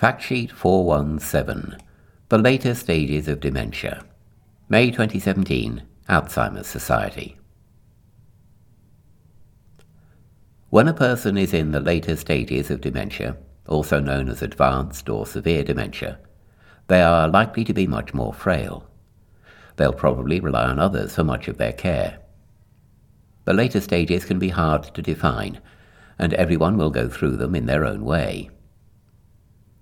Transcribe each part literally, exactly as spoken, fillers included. Fact Sheet four one seven, The Later Stages of Dementia, May twenty seventeen, Alzheimer's Society. When a person is in the later stages of dementia, also known as advanced or severe dementia, they are likely to be much more frail. They'll probably rely on others for much of their care. The later stages can be hard to define, and everyone will go through them in their own way.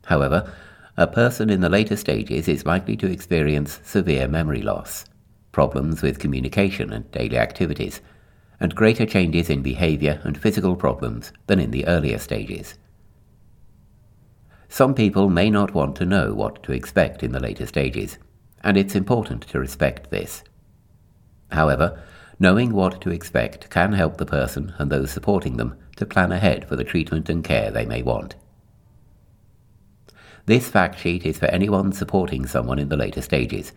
However, a person in the later stages is likely to experience severe memory loss, problems with communication and daily activities, and greater changes in behaviour and physical problems than in the earlier stages. Some people may not want to know what to expect in the later stages, and it's important to respect this. However, knowing what to expect can help the person and those supporting them to plan ahead for the treatment and care they may want. This fact sheet is for anyone supporting someone in the later stages.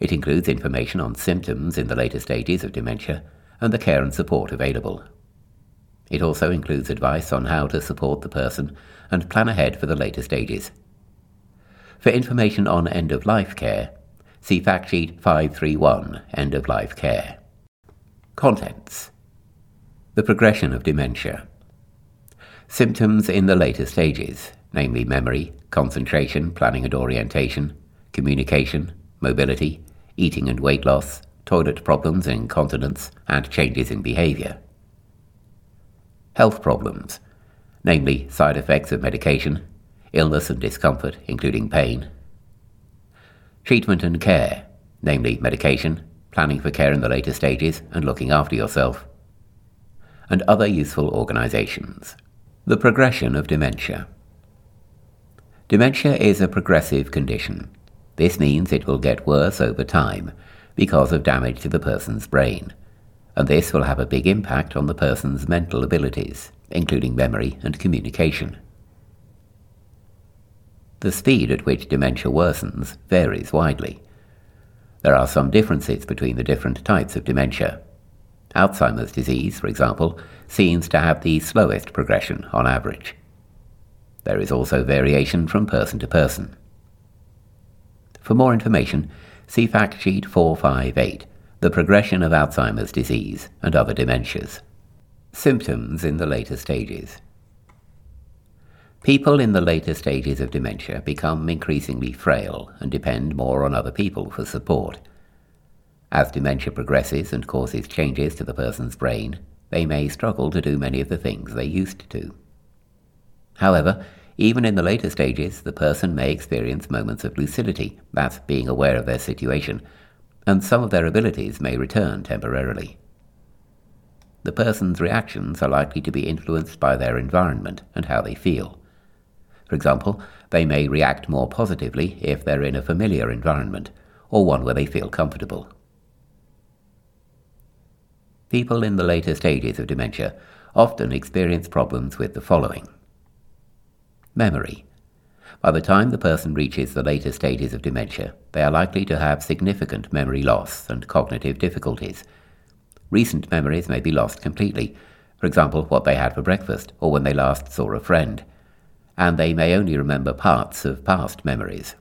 It includes information on symptoms in the later stages of dementia and the care and support available. It also includes advice on how to support the person and plan ahead for the later stages. For information on end-of-life care, see Fact Sheet five three one, End-of-Life Care. Contents. The progression of dementia. Symptoms in the later stages, namely memory, concentration, planning and orientation, communication, mobility, eating and weight loss, toilet problems, incontinence, and changes in behaviour. Health problems, namely side effects of medication, illness and discomfort, including pain. Treatment and care, namely medication, planning for care in the later stages, and looking after yourself. And other useful organisations. The progression of dementia. Dementia is a progressive condition. This means it will get worse over time because of damage to the person's brain, and this will have a big impact on the person's mental abilities, including memory and communication. The speed at which dementia worsens varies widely. There are some differences between the different types of dementia. Alzheimer's disease, for example, seems to have the slowest progression on average. There is also variation from person to person. For more information, see Fact Sheet four five eight, The Progression of Alzheimer's Disease and Other Dementias. Symptoms in the later stages. People in the later stages of dementia become increasingly frail and depend more on other people for support. As dementia progresses and causes changes to the person's brain, they may struggle to do many of the things they used to. However, even in the later stages, the person may experience moments of lucidity, that's being aware of their situation, and some of their abilities may return temporarily. The person's reactions are likely to be influenced by their environment and how they feel. For example, they may react more positively if they're in a familiar environment, or one where they feel comfortable. People in the later stages of dementia often experience problems with the following. Memory. By the time the person reaches the later stages of dementia, they are likely to have significant memory loss and cognitive difficulties. Recent memories may be lost completely, for example, what they had for breakfast or when they last saw a friend, and they may only remember parts of past memories.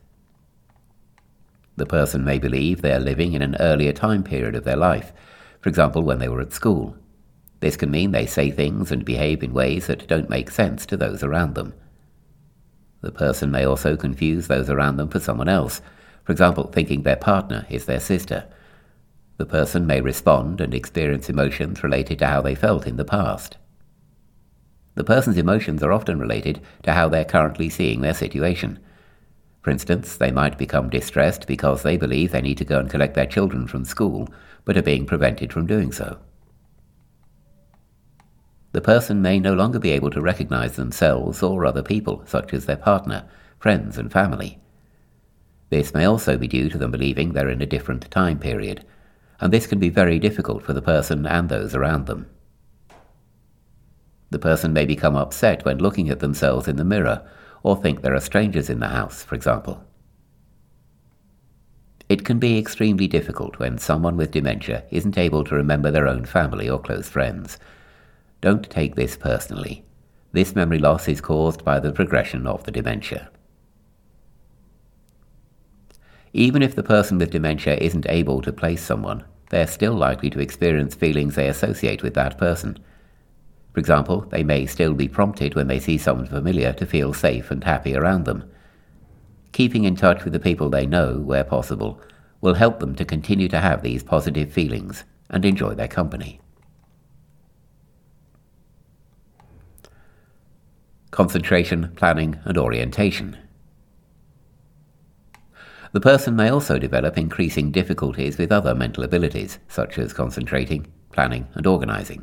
The person may believe they are living in an earlier time period of their life, for example, when they were at school. This can mean they say things and behave in ways that don't make sense to those around them. The person may also confuse those around them for someone else, for example, thinking their partner is their sister. The person may respond and experience emotions related to how they felt in the past. The person's emotions are often related to how they're currently seeing their situation. For instance, they might become distressed because they believe they need to go and collect their children from school, but are being prevented from doing so. The person may no longer be able to recognise themselves or other people, such as their partner, friends and family. This may also be due to them believing they're in a different time period, and this can be very difficult for the person and those around them. The person may become upset when looking at themselves in the mirror, or think there are strangers in the house, for example. It can be extremely difficult when someone with dementia isn't able to remember their own family or close friends. Don't take this personally. This memory loss is caused by the progression of the dementia. Even if the person with dementia isn't able to place someone, they are still likely to experience feelings they associate with that person. For example, they may still be prompted when they see someone familiar to feel safe and happy around them. Keeping in touch with the people they know, where possible, will help them to continue to have these positive feelings and enjoy their company. Concentration, planning, and orientation. The person may also develop increasing difficulties with other mental abilities, such as concentrating, planning, and organising.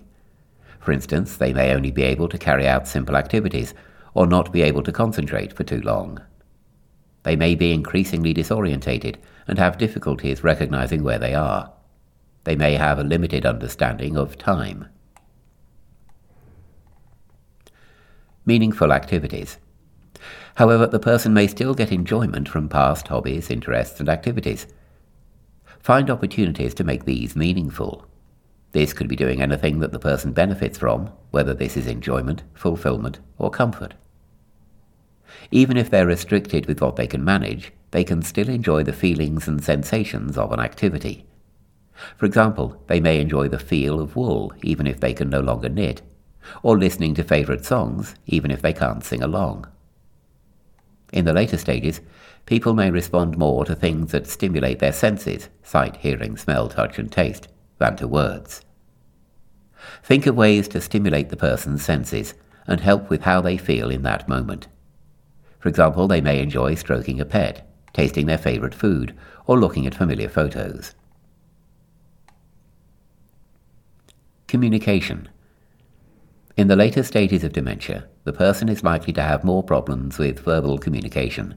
For instance, they may only be able to carry out simple activities, or not be able to concentrate for too long. They may be increasingly disorientated and have difficulties recognising where they are. They may have a limited understanding of time. Meaningful activities. However, the person may still get enjoyment from past hobbies, interests, and activities. Find opportunities to make these meaningful. This could be doing anything that the person benefits from, whether this is enjoyment, fulfillment, or comfort. Even if they're restricted with what they can manage, they can still enjoy the feelings and sensations of an activity. For example, they may enjoy the feel of wool, even if they can no longer knit, or listening to favourite songs, even if they can't sing along. In the later stages, people may respond more to things that stimulate their senses, sight, hearing, smell, touch and taste, than to words. Think of ways to stimulate the person's senses and help with how they feel in that moment. For example, they may enjoy stroking a pet, tasting their favourite food, or looking at familiar photos. Communication. In the later stages of dementia, the person is likely to have more problems with verbal communication.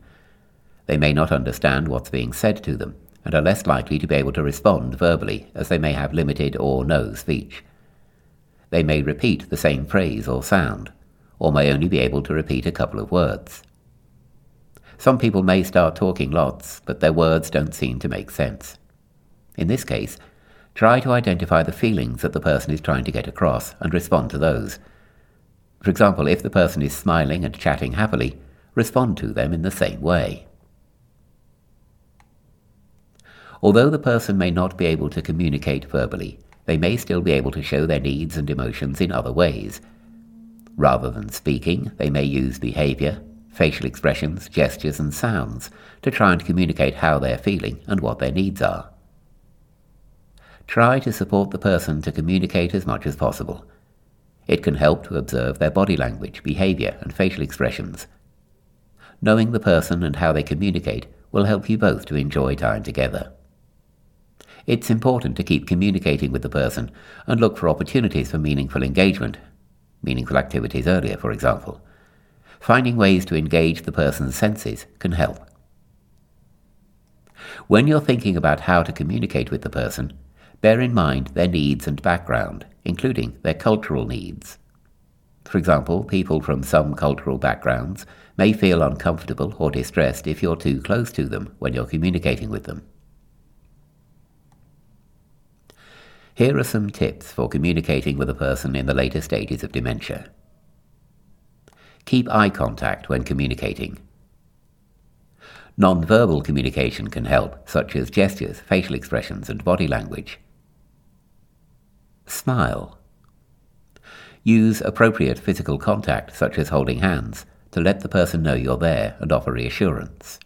They may not understand what's being said to them and are less likely to be able to respond verbally, as they may have limited or no speech. They may repeat the same phrase or sound, or may only be able to repeat a couple of words. Some people may start talking lots, but their words don't seem to make sense. In this case, try to identify the feelings that the person is trying to get across and respond to those. For example, if the person is smiling and chatting happily, respond to them in the same way. Although the person may not be able to communicate verbally, they may still be able to show their needs and emotions in other ways. Rather than speaking, they may use behaviour, facial expressions, gestures and sounds to try and communicate how they're feeling and what their needs are. Try to support the person to communicate as much as possible. It can help to observe their body language, behaviour and facial expressions. Knowing the person and how they communicate will help you both to enjoy time together. It's important to keep communicating with the person and look for opportunities for meaningful engagement, meaningful activities earlier, for example. Finding ways to engage the person's senses can help. When you're thinking about how to communicate with the person, bear in mind their needs and background, including their cultural needs. For example, people from some cultural backgrounds may feel uncomfortable or distressed if you're too close to them when you're communicating with them. Here are some tips for communicating with a person in the later stages of dementia. Keep eye contact when communicating. Non-verbal communication can help, such as gestures, facial expressions, and body language. Smile. Use appropriate physical contact, such as holding hands, to let the person know you're there and offer reassurance.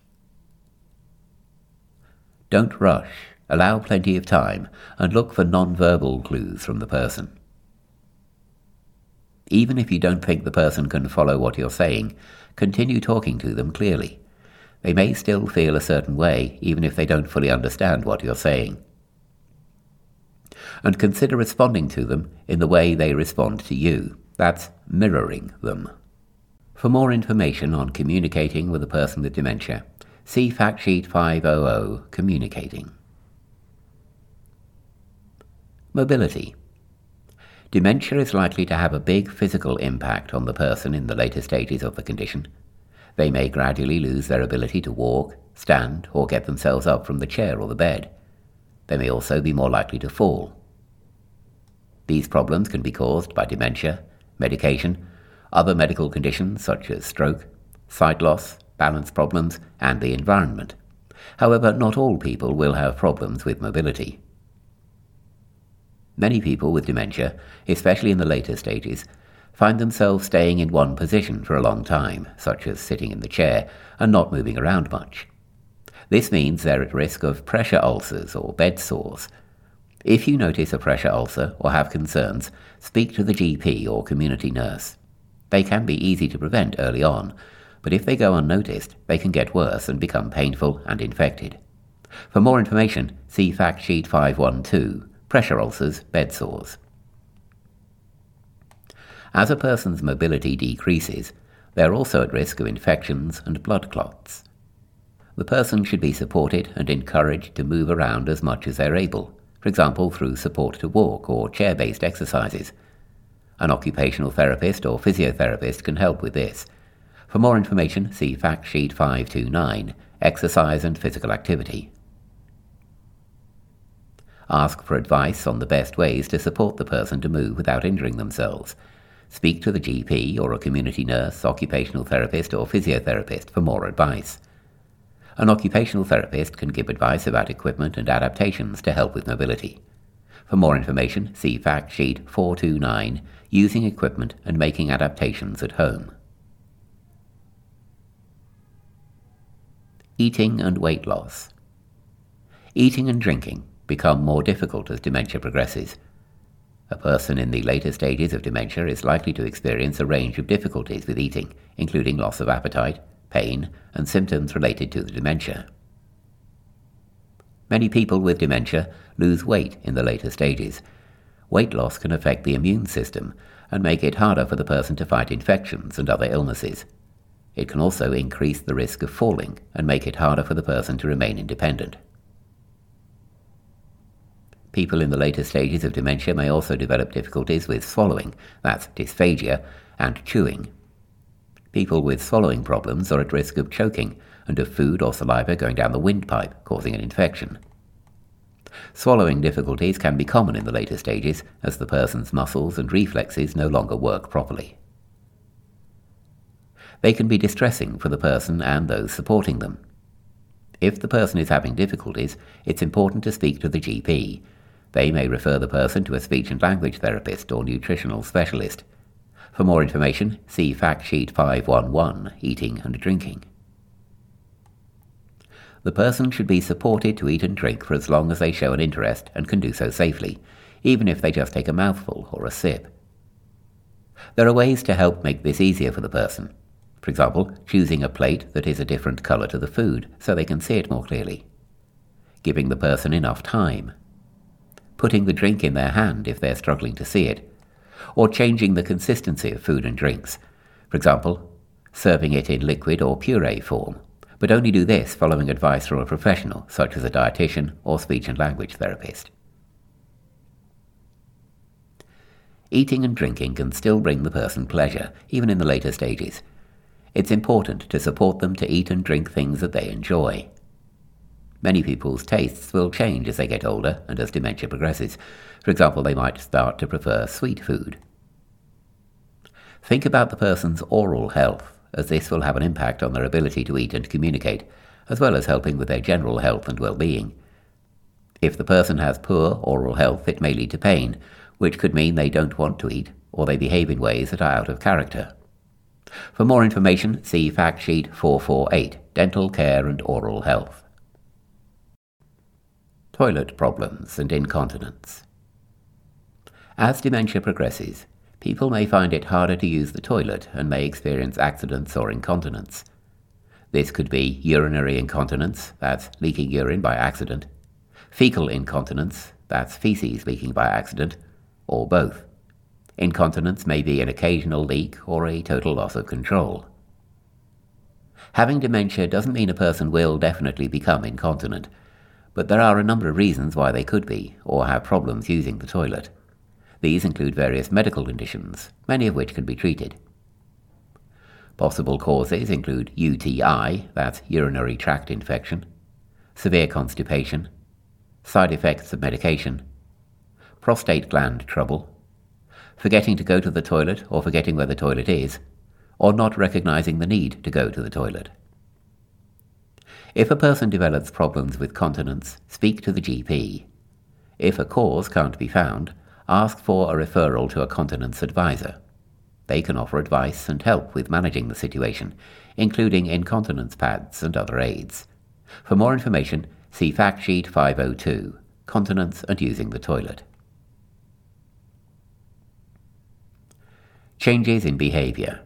Don't rush. Allow plenty of time and look for non-verbal clues from the person. Even if you don't think the person can follow what you're saying, continue talking to them clearly. They may still feel a certain way, even if they don't fully understand what you're saying. And consider responding to them in the way they respond to you. That's mirroring them. For more information on communicating with a person with dementia, see Fact Sheet five hundred, Communicating. Mobility. Dementia is likely to have a big physical impact on the person in the later stages of the condition. They may gradually lose their ability to walk, stand, or get themselves up from the chair or the bed. They may also be more likely to fall. These problems can be caused by dementia, medication, other medical conditions such as stroke, sight loss, balance problems, and the environment, However, not all people will have problems with mobility. Many people with dementia, especially in the later stages, find themselves staying in one position for a long time, such as sitting in the chair, and not moving around much. This means they're at risk of pressure ulcers or bed sores. If you notice a pressure ulcer or have concerns, speak to the G P or community nurse. They can be easy to prevent early on, but if they go unnoticed, they can get worse and become painful and infected. For more information, see Fact Sheet five one two, Pressure Ulcers, Bed Sores. As a person's mobility decreases, they are also at risk of infections and blood clots. The person should be supported and encouraged to move around as much as they're able, for example through support to walk or chair-based exercises. An occupational therapist or physiotherapist can help with this. For more information, see Fact Sheet five two nine, Exercise and Physical Activity. Ask for advice on the best ways to support the person to move without injuring themselves. Speak to the G P or a community nurse, occupational therapist or physiotherapist for more advice. An occupational therapist can give advice about equipment and adaptations to help with mobility. For more information, see Fact Sheet four two nine, Using Equipment and Making Adaptations at Home. Eating and weight loss. Eating and drinking become more difficult as dementia progresses. A person in the later stages of dementia is likely to experience a range of difficulties with eating, including loss of appetite, pain, and symptoms related to the dementia. Many people with dementia lose weight in the later stages. Weight loss can affect the immune system and make it harder for the person to fight infections and other illnesses. It can also increase the risk of falling and make it harder for the person to remain independent. People in the later stages of dementia may also develop difficulties with swallowing, that's dysphagia, and chewing. People with swallowing problems are at risk of choking and of food or saliva going down the windpipe, causing an infection. Swallowing difficulties can be common in the later stages as the person's muscles and reflexes no longer work properly. They can be distressing for the person and those supporting them. If the person is having difficulties, it's important to speak to the G P. They may refer the person to a speech and language therapist or nutritional specialist. For more information, see Fact Sheet five one one, Eating and Drinking. The person should be supported to eat and drink for as long as they show an interest and can do so safely, even if they just take a mouthful or a sip. There are ways to help make this easier for the person. For example, choosing a plate that is a different colour to the food so they can see it more clearly. Giving the person enough time. Putting the drink in their hand if they're struggling to see it. Or changing the consistency of food and drinks. For example, serving it in liquid or puree form. But only do this following advice from a professional, such as a dietitian or speech and language therapist. Eating and drinking can still bring the person pleasure, even in the later stages. It's important to support them to eat and drink things that they enjoy. Many people's tastes will change as they get older and as dementia progresses. For example, they might start to prefer sweet food. Think about the person's oral health, as this will have an impact on their ability to eat and communicate, as well as helping with their general health and well-being. If the person has poor oral health, it may lead to pain, which could mean they don't want to eat, or they behave in ways that are out of character. For more information, see Fact Sheet four four eight, Dental Care and Oral Health. Toilet problems and incontinence. As dementia progresses, people may find it harder to use the toilet and may experience accidents or incontinence. This could be urinary incontinence, that's leaking urine by accident, fecal incontinence, that's feces leaking by accident, or both. Incontinence may be an occasional leak or a total loss of control. Having dementia doesn't mean a person will definitely become incontinent, but there are a number of reasons why they could be or have problems using the toilet. These include various medical conditions, many of which can be treated. Possible causes include U T I, that's urinary tract infection, severe constipation, side effects of medication, prostate gland trouble, forgetting to go to the toilet or forgetting where the toilet is, or not recognizing the need to go to the toilet. If a person develops problems with continence, speak to the G P. If a cause can't be found, ask for a referral to a continence advisor. They can offer advice and help with managing the situation, including incontinence pads and other aids. For more information, see Fact Sheet five oh two, Continence and Using the Toilet. Changes in behaviour.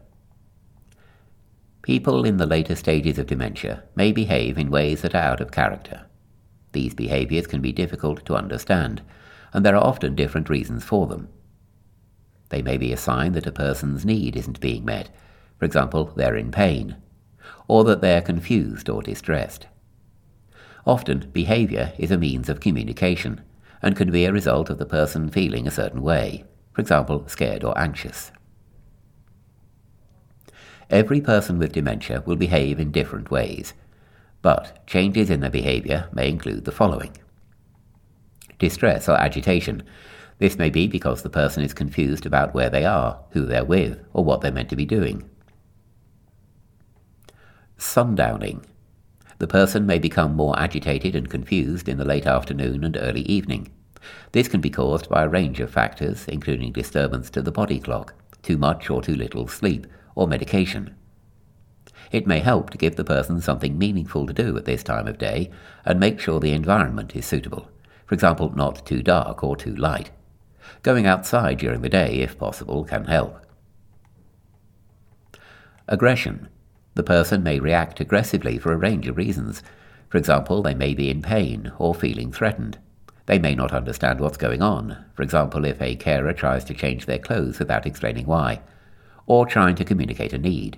People in the later stages of dementia may behave in ways that are out of character. These behaviours can be difficult to understand, and there are often different reasons for them. They may be a sign that a person's need isn't being met, for example, they're in pain, or that they're confused or distressed. Often, behaviour is a means of communication and can be a result of the person feeling a certain way, for example, scared or anxious. Every person with dementia will behave in different ways, but changes in their behaviour may include the following. Distress or agitation. This may be because the person is confused about where they are, who they're with, or what they're meant to be doing. Sundowning. The person may become more agitated and confused in the late afternoon and early evening. This can be caused by a range of factors, including disturbance to the body clock, too much or too little sleep, or medication. It may help to give the person something meaningful to do at this time of day and make sure the environment is suitable. For example, not too dark or too light. Going outside during the day, if possible, can help. Aggression. The person may react aggressively for a range of reasons. For example, they may be in pain or feeling threatened. They may not understand what's going on. For example, if a carer tries to change their clothes without explaining why, or trying to communicate a need.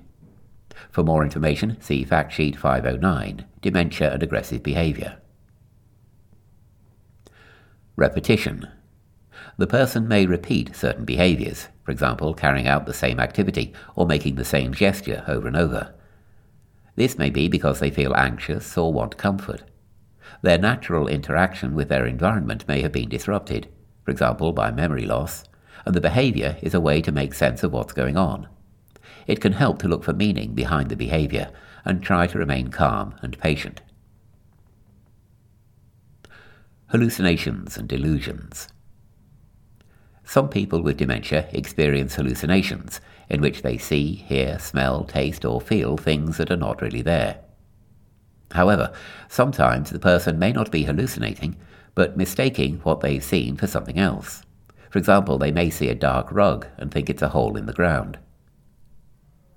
For more information, see Fact Sheet five oh nine, Dementia and Aggressive Behaviour. Repetition. The person may repeat certain behaviours, for example, carrying out the same activity or making the same gesture over and over. This may be because they feel anxious or want comfort. Their natural interaction with their environment may have been disrupted, for example, by memory loss, and the behaviour is a way to make sense of what's going on. It can help to look for meaning behind the behaviour and try to remain calm and patient. Hallucinations and delusions. Some people with dementia experience hallucinations, in which they see, hear, smell, taste, or feel things that are not really there. However, sometimes the person may not be hallucinating, but mistaking what they've seen for something else. For example, they may see a dark rug and think it's a hole in the ground.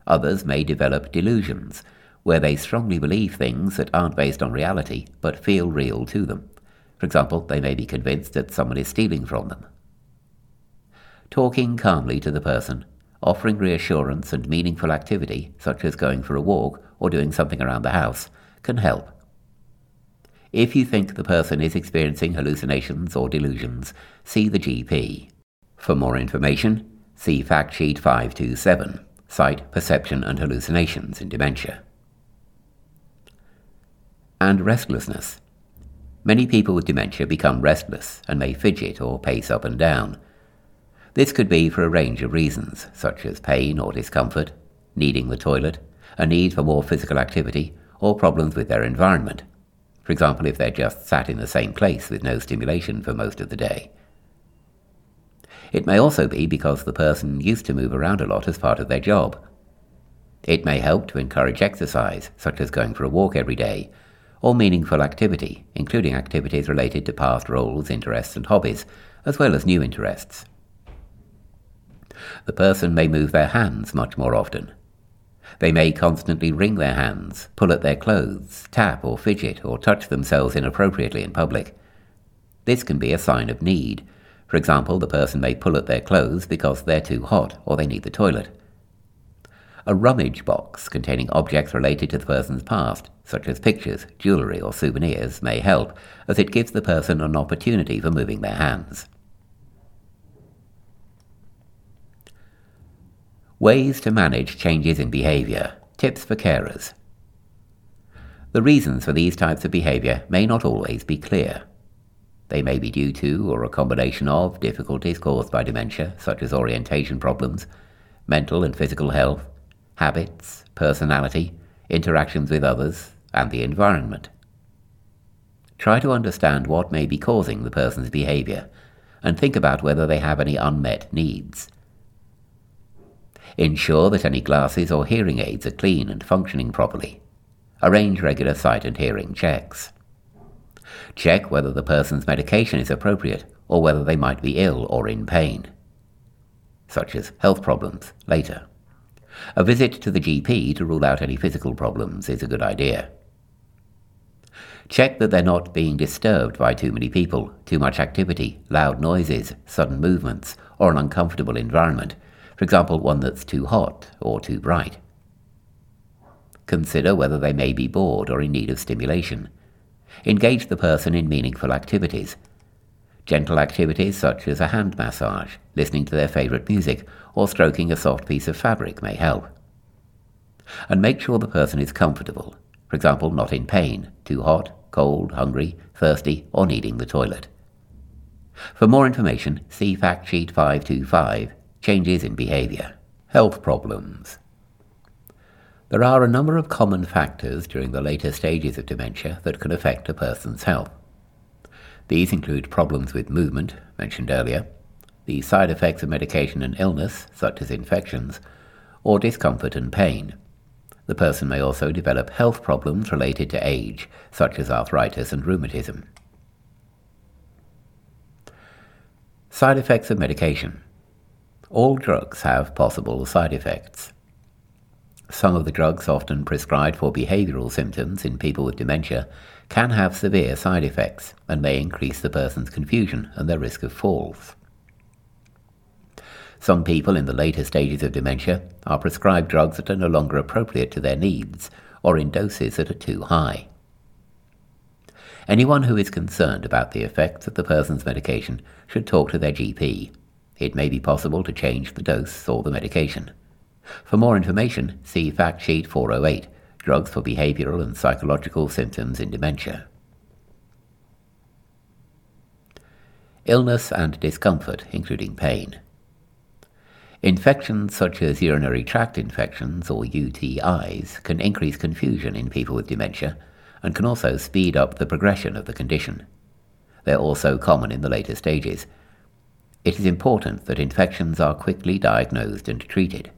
Others may develop delusions, where they strongly believe things that aren't based on reality, but feel real to them. For example, they may be convinced that someone is stealing from them. Talking calmly to the person, offering reassurance and meaningful activity, such as going for a walk or doing something around the house, can help. If you think the person is experiencing hallucinations or delusions, see the G P. For more information, see Fact Sheet five two seven, Sight, Perception and Hallucinations in Dementia. And restlessness. Many people with dementia become restless and may fidget or pace up and down. This could be for a range of reasons, such as pain or discomfort, needing the toilet, a need for more physical activity, or problems with their environment. For example, if they're just sat in the same place with no stimulation for most of the day. It may also be because the person used to move around a lot as part of their job. It may help to encourage exercise, such as going for a walk every day, or meaningful activity, including activities related to past roles, interests and hobbies, as well as new interests. The person may move their hands much more often. They may constantly wring their hands, pull at their clothes, tap or fidget or touch themselves inappropriately in public. This can be a sign of need. For example, the person may pull at their clothes because they're too hot or they need the toilet. A rummage box containing objects related to the person's past, such as pictures, jewellery or souvenirs, may help, as it gives the person an opportunity for moving their hands. Ways to manage changes in behaviour. Tips for carers. The reasons for these types of behaviour may not always be clear. They may be due to, or a combination of, difficulties caused by dementia, such as orientation problems, mental and physical health, habits, personality, interactions with others, and the environment. Try to understand what may be causing the person's behaviour and think about whether they have any unmet needs. Ensure that any glasses or hearing aids are clean and functioning properly. Arrange regular sight and hearing checks. Check whether the person's medication is appropriate or whether they might be ill or in pain, such as health problems, later. A visit to the G P to rule out any physical problems is a good idea. Check that they're not being disturbed by too many people, too much activity, loud noises, sudden movements, or an uncomfortable environment, for example, one that's too hot or too bright. Consider whether they may be bored or in need of stimulation. Engage the person in meaningful activities. Gentle activities such as a hand massage, listening to their favourite music, or stroking a soft piece of fabric may help. And make sure the person is comfortable, for example, not in pain, too hot, cold, hungry, thirsty, or needing the toilet. For more information, see Fact Sheet five two five, Changes in Behaviour. Health problems. There are a number of common factors during the later stages of dementia that can affect a person's health. These include problems with movement, mentioned earlier, the side effects of medication and illness, such as infections, or discomfort and pain. The person may also develop health problems related to age, such as arthritis and rheumatism. Side effects of medication. All drugs have possible side effects. Some of the drugs often prescribed for behavioural symptoms in people with dementia can have severe side effects and may increase the person's confusion and their risk of falls. Some people in the later stages of dementia are prescribed drugs that are no longer appropriate to their needs or in doses that are too high. Anyone who is concerned about the effects of the person's medication should talk to their G P. It may be possible to change the dose or the medication. For more information, see Fact Sheet four oh eight, Drugs for Behavioural and Psychological Symptoms in Dementia. Illness and discomfort, including pain. Infections such as urinary tract infections or U T Is can increase confusion in people with dementia and can also speed up the progression of the condition. They're also common in the later stages. It is important that infections are quickly diagnosed and treated.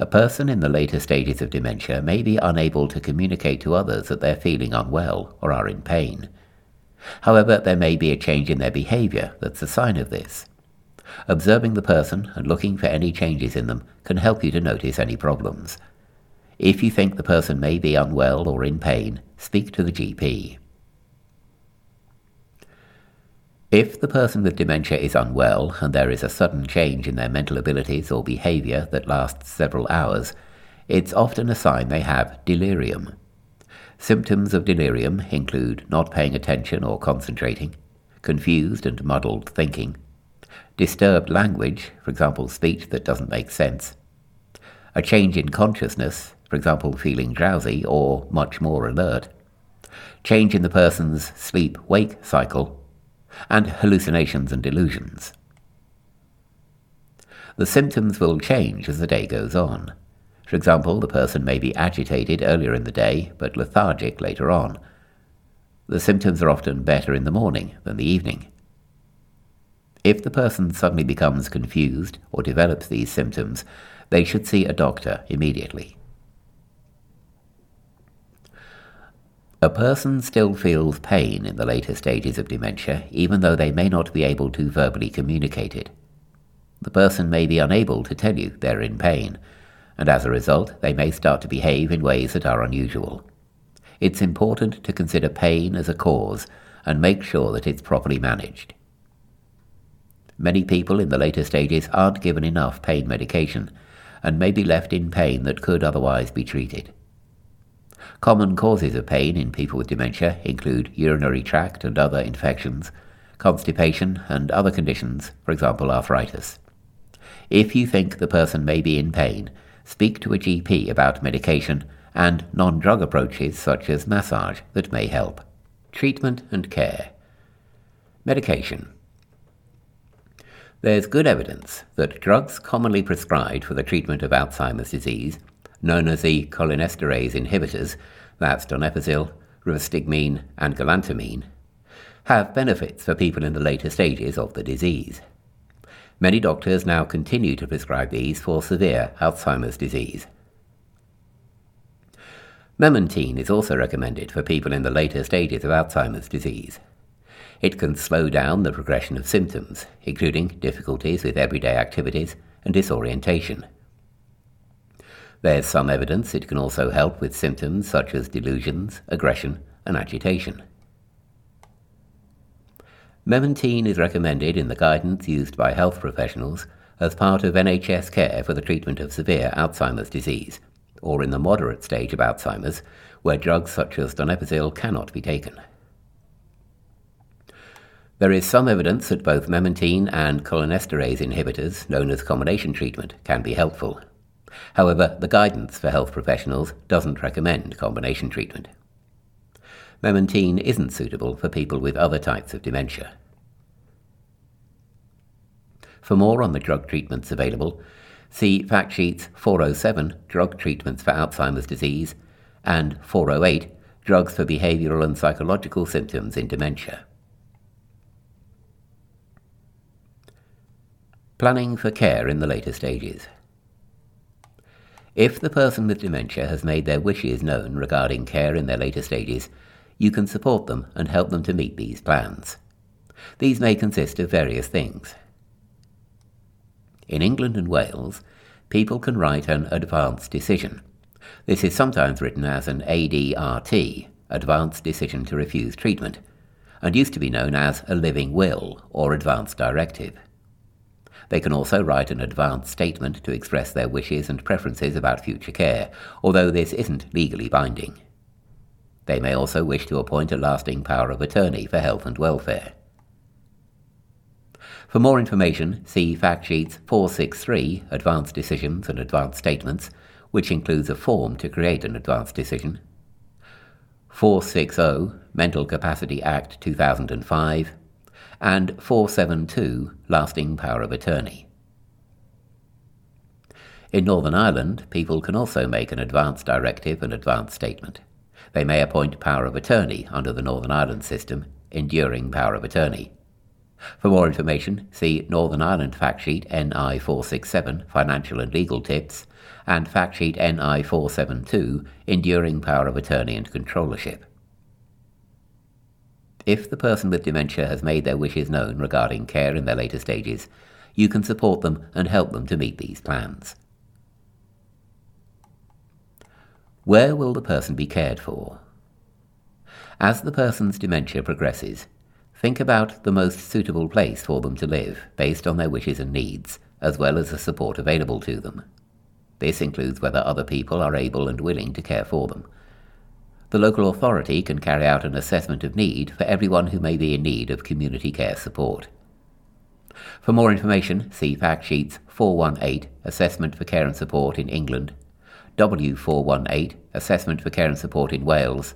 A person in the later stages of dementia may be unable to communicate to others that they're feeling unwell or are in pain. However, there may be a change in their behaviour that's a sign of this. Observing the person and looking for any changes in them can help you to notice any problems. If you think the person may be unwell or in pain, speak to the G P. If the person with dementia is unwell and there is a sudden change in their mental abilities or behaviour that lasts several hours, it's often a sign they have delirium. Symptoms of delirium include not paying attention or concentrating, confused and muddled thinking, disturbed language, for example, speech that doesn't make sense, a change in consciousness, for example, feeling drowsy or much more alert, change in the person's sleep-wake cycle, and hallucinations and delusions. The symptoms will change as the day goes on. For example, the person may be agitated earlier in the day but lethargic later on. The symptoms are often better in the morning than the evening. If the person suddenly becomes confused or develops these symptoms, they should see a doctor immediately. A person still feels pain in the later stages of dementia, even though they may not be able to verbally communicate it. The person may be unable to tell you they're in pain, and as a result, they may start to behave in ways that are unusual. It's important to consider pain as a cause and make sure that it's properly managed. Many people in the later stages aren't given enough pain medication and may be left in pain that could otherwise be treated. Common causes of pain in people with dementia include urinary tract and other infections, constipation and other conditions, for example arthritis. If you think the person may be in pain, speak to a G P about medication and non-drug approaches such as massage that may help. Treatment and care. Medication. There's good evidence that drugs commonly prescribed for the treatment of Alzheimer's disease known as the cholinesterase inhibitors, that's donepezil, rivastigmine and galantamine, have benefits for people in the later stages of the disease. Many doctors now continue to prescribe these for severe Alzheimer's disease. Memantine is also recommended for people in the later stages of Alzheimer's disease. It can slow down the progression of symptoms, including difficulties with everyday activities and disorientation. There's some evidence it can also help with symptoms such as delusions, aggression, and agitation. Memantine is recommended in the guidance used by health professionals as part of N H S care for the treatment of severe Alzheimer's disease, or in the moderate stage of Alzheimer's, where drugs such as donepezil cannot be taken. There is some evidence that both memantine and cholinesterase inhibitors, known as combination treatment, can be helpful. However, the guidance for health professionals doesn't recommend combination treatment. Memantine isn't suitable for people with other types of dementia. For more on the drug treatments available, see fact sheets four oh seven, Drug Treatments for Alzheimer's Disease, and four oh eight, Drugs for Behavioural and Psychological Symptoms in Dementia. Planning for care in the later stages. If the person with dementia has made their wishes known regarding care in their later stages, you can support them and help them to meet these plans. These may consist of various things. In England and Wales, people can write an advance decision. This is sometimes written as an A D R T, Advance Decision to Refuse Treatment, and used to be known as a living will or advance directive. They can also write an advance statement to express their wishes and preferences about future care, although this isn't legally binding. They may also wish to appoint a lasting power of attorney for health and welfare. For more information, see fact sheets four sixty-three, Advance Decisions and Advance Statements, which includes a form to create an advance decision, four sixty, Mental Capacity Act two thousand five, and four seventy-two, Lasting Power of Attorney. In Northern Ireland, people can also make an advance directive and advance statement. They may appoint power of attorney under the Northern Ireland system, enduring power of attorney. For more information, see Northern Ireland Fact Sheet N I four sixty-seven, Financial and Legal Tips, and Fact Sheet N I four seventy-two, Enduring Power of Attorney and Controllership. If the person with dementia has made their wishes known regarding care in their later stages, you can support them and help them to meet these plans. Where will the person be cared for? As the person's dementia progresses, think about the most suitable place for them to live based on their wishes and needs, as well as the support available to them. This includes whether other people are able and willing to care for them. The local authority can carry out an assessment of need for everyone who may be in need of community care support. For more information, see fact sheets four eighteen, Assessment for Care and Support in England, W four eighteen, Assessment for Care and Support in Wales,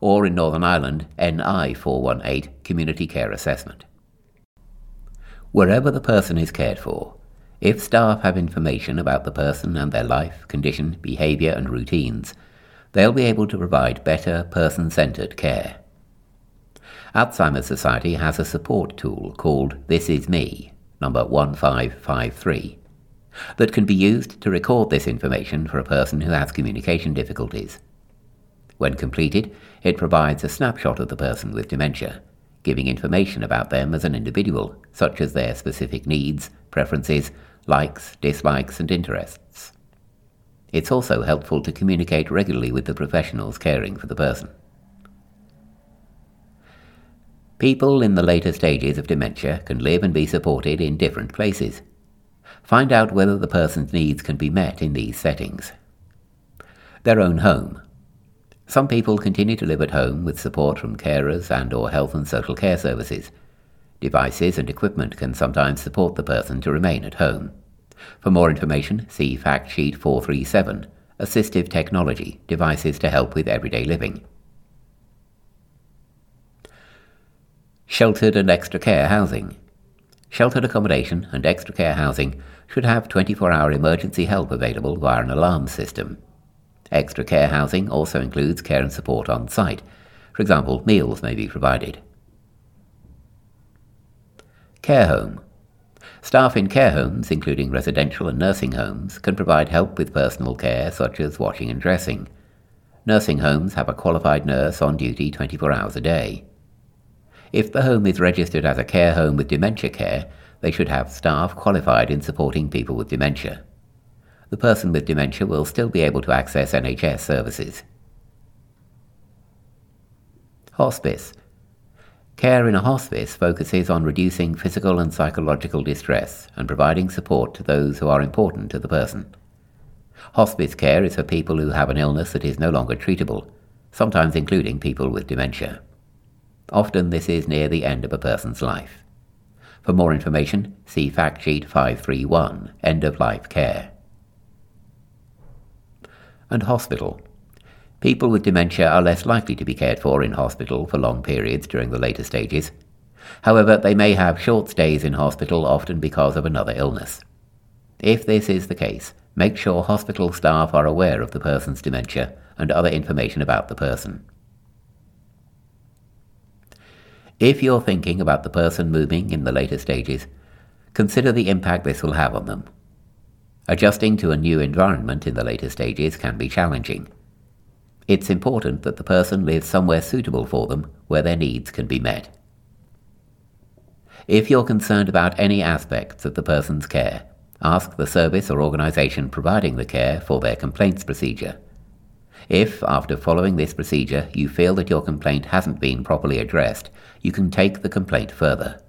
or in Northern Ireland, N I four eighteen, Community Care Assessment. Wherever the person is cared for, if staff have information about the person and their life, condition, behaviour and routines, they'll be able to provide better person-centred care. Alzheimer's Society has a support tool called This Is Me, number one five five three, that can be used to record this information for a person who has communication difficulties. When completed, it provides a snapshot of the person with dementia, giving information about them as an individual, such as their specific needs, preferences, likes, dislikes, and interests. It's also helpful to communicate regularly with the professionals caring for the person. People in the later stages of dementia can live and be supported in different places. Find out whether the person's needs can be met in these settings. Their own home. Some people continue to live at home with support from carers and/or health and social care services. Devices and equipment can sometimes support the person to remain at home. For more information, see Fact Sheet four thirty-seven, Assistive Technology, Devices to Help with Everyday Living. Sheltered and extra care housing. Sheltered accommodation and extra care housing should have twenty-four hour emergency help available via an alarm system, Extra care housing also includes care and support on site. For example, meals may be provided. Care home. Staff in care homes, including residential and nursing homes, can provide help with personal care such as washing and dressing. Nursing homes have a qualified nurse on duty twenty-four hours a day. If the home is registered as a care home with dementia care, they should have staff qualified in supporting people with dementia. The person with dementia will still be able to access N H S services. Hospice. Care in a hospice focuses on reducing physical and psychological distress and providing support to those who are important to the person. Hospice care is for people who have an illness that is no longer treatable, sometimes including people with dementia. Often this is near the end of a person's life. For more information, see Fact Sheet five three one, End of Life Care. And hospital. People with dementia are less likely to be cared for in hospital for long periods during the later stages. However, they may have short stays in hospital, often because of another illness. If this is the case, make sure hospital staff are aware of the person's dementia and other information about the person. If you're thinking about the person moving in the later stages, consider the impact this will have on them. Adjusting to a new environment in the later stages can be challenging. It's important that the person lives somewhere suitable for them where their needs can be met. If you're concerned about any aspects of the person's care, ask the service or organisation providing the care for their complaints procedure. If, after following this procedure, you feel that your complaint hasn't been properly addressed, you can take the complaint further.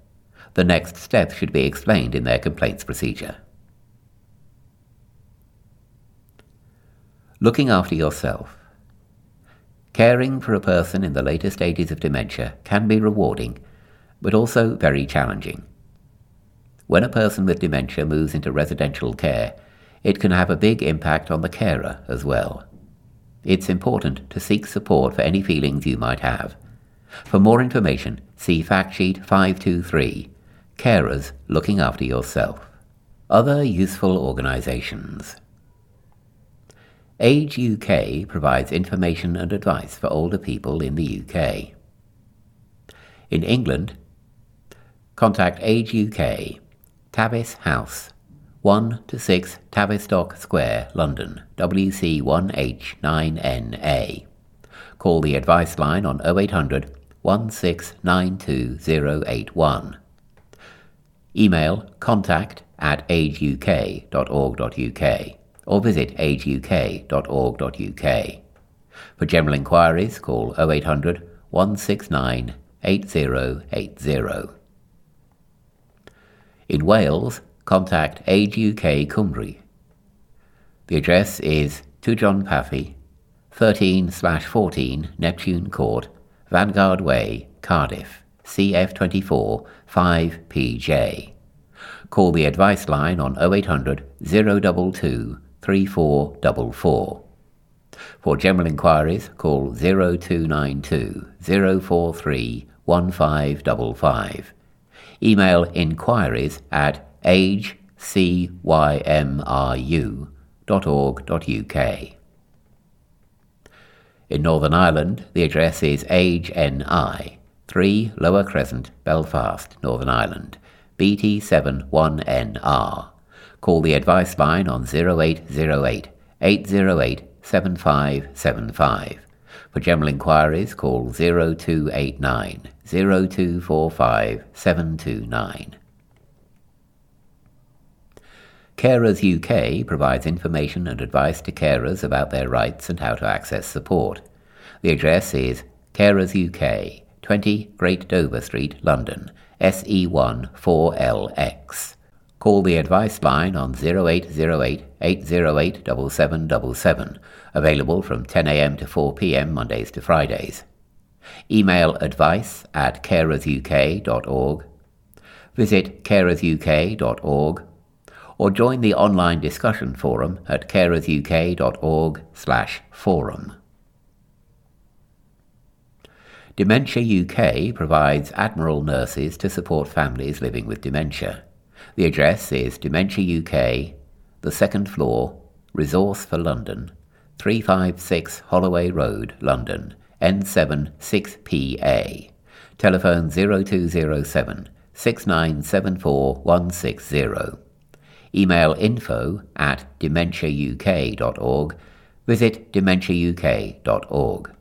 The next steps should be explained in their complaints procedure. Looking after yourself. Caring for a person in the later stages of dementia can be rewarding, but also very challenging. When a person with dementia moves into residential care, it can have a big impact on the carer as well. It's important to seek support for any feelings you might have. For more information, see Fact Sheet five two three, Carers Looking After Yourself. Other useful organisations. Age U K provides information and advice for older people in the U K. In England, contact Age U K, Tavis House, one to six Tavistock Square, London, W C one H nine N A. Call the advice line on oh eight hundred, one six nine two, oh eight one. Email contact at ageuk.org.uk. or visit ageuk.org.uk. For general inquiries, call oh eight hundred, one six nine, eight oh eight oh. In Wales, contact Age U K Cymru. The address is two John Paffy, thirteen fourteen Neptune Court, Vanguard Way, Cardiff, C F twenty-four, five P J. Call the advice line on oh eight hundred, oh two two, three four four four. For general inquiries, call zero two nine two, zero four three, one five five five. Email inquiries at agecymru.org.uk. In Northern Ireland, the address is Age N I, three Lower Crescent, Belfast, Northern Ireland, B T seven one N R. Call the advice line on oh eight oh eight, eight oh eight, seven five seven five. For general inquiries, call oh two eight nine, oh two four five, seven two nine. Carers U K provides information and advice to carers about their rights and how to access support. The address is Carers U K, twenty Great Dover Street, London, S E one four L X. Call the advice line on oh eight oh eight, eight oh eight, seven seven seven seven, available from ten a m to four p m Mondays to Fridays. Email advice at carers u k dot org, visit carers u k dot org, or join the online discussion forum at carers u k dot org slash forum. Dementia U K provides Admiral Nurses to support families living with dementia. The address is Dementia U K, the second floor, Resource for London, three five six Holloway Road, London, N seven six P A. Telephone zero two zero seven, six nine seven four one six zero. Email info at dementia u k dot org. Visit dementia u k dot org.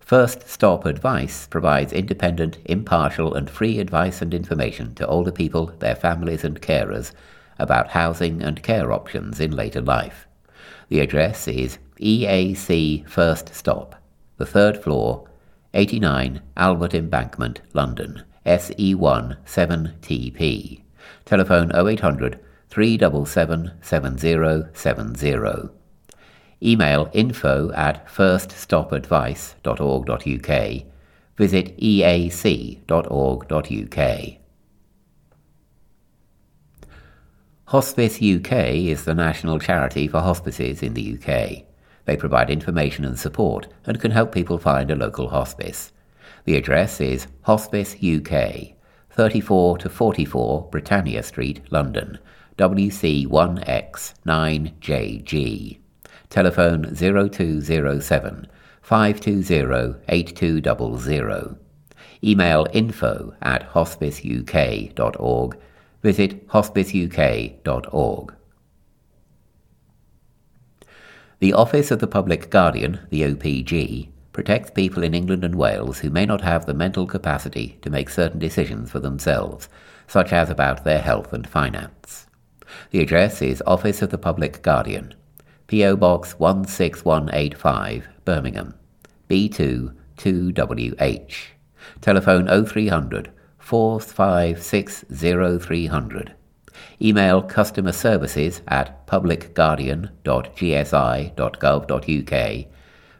First Stop Advice provides independent, impartial and free advice and information to older people, their families and carers about housing and care options in later life. The address is E A C First Stop, the third floor, eighty-nine Albert Embankment, London, S E one seven T P. Telephone oh eight hundred, three seven seven, seven zero seven zero. Email info at first stop advice dot org dot u k. Visit e a c dot org dot u k. Hospice U K is the national charity for hospices in the U K. They provide information and support and can help people find a local hospice. The address is Hospice U K, thirty-four to forty-four Britannia Street, London, W C one X nine J G. Telephone zero two zero seven, five two zero, eight two zero zero. Email info at hospice u k dot org. Visit hospice u k dot org. The Office of the Public Guardian, the O P G, protects people in England and Wales who may not have the mental capacity to make certain decisions for themselves, such as about their health and finance. The address is Office of the Public Guardian, P O Box one six one eight five, Birmingham, B two two W H. Telephone oh three hundred, four five six oh three hundred. Email customer services at public guardian dot g s i dot gov dot u k.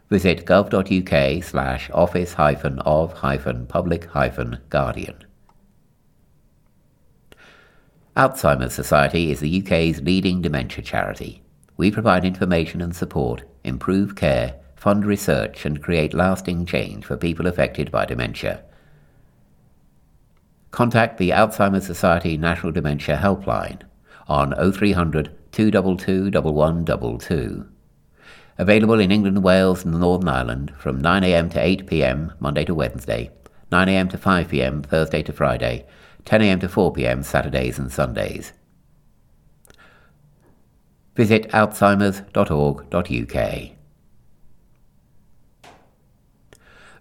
Visit gov.uk slash office hyphen of hyphen public hyphen guardian. Alzheimer's Society is the U K's leading dementia charity. We provide information and support, improve care, fund research and create lasting change for people affected by dementia. Contact the Alzheimer's Society National Dementia Helpline on oh three hundred, two two two, one one two two. Available in England, Wales and Northern Ireland from nine a m to eight p m Monday to Wednesday, nine a m to five p m Thursday to Friday, ten a m to four p m Saturdays and Sundays. Visit alzheimers dot org dot u k.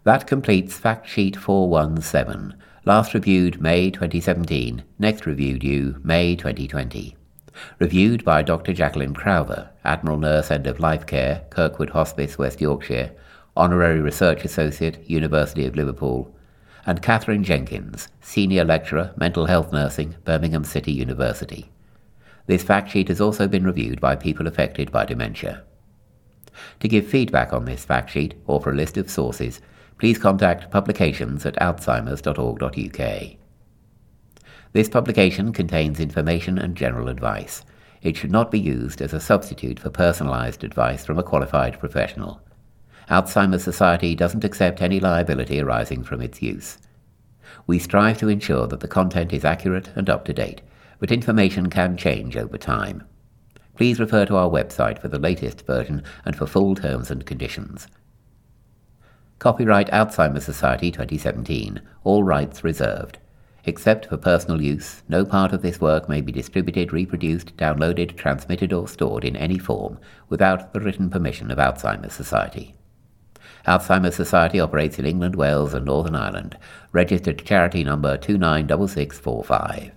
That completes Fact Sheet four one seven, last reviewed May twenty seventeen, next reviewed due May twenty twenty. Reviewed by Doctor Jacqueline Crowther, Admiral Nurse End of Life Care, Kirkwood Hospice, West Yorkshire, Honorary Research Associate, University of Liverpool, and Catherine Jenkins, Senior Lecturer, Mental Health Nursing, Birmingham City University. This fact sheet has also been reviewed by people affected by dementia. To give feedback on this fact sheet, or for a list of sources, please contact publications at alzheimers dot org dot u k. This publication contains information and general advice. It should not be used as a substitute for personalised advice from a qualified professional. Alzheimer's Society doesn't accept any liability arising from its use. We strive to ensure that the content is accurate and up-to-date, but information can change over time. Please refer to our website for the latest version and for full terms and conditions. Copyright Alzheimer's Society twenty seventeen. All rights reserved. Except for personal use, no part of this work may be distributed, reproduced, downloaded, transmitted or stored in any form without the written permission of Alzheimer's Society. Alzheimer's Society operates in England, Wales and Northern Ireland. Registered charity number two nine six six four five.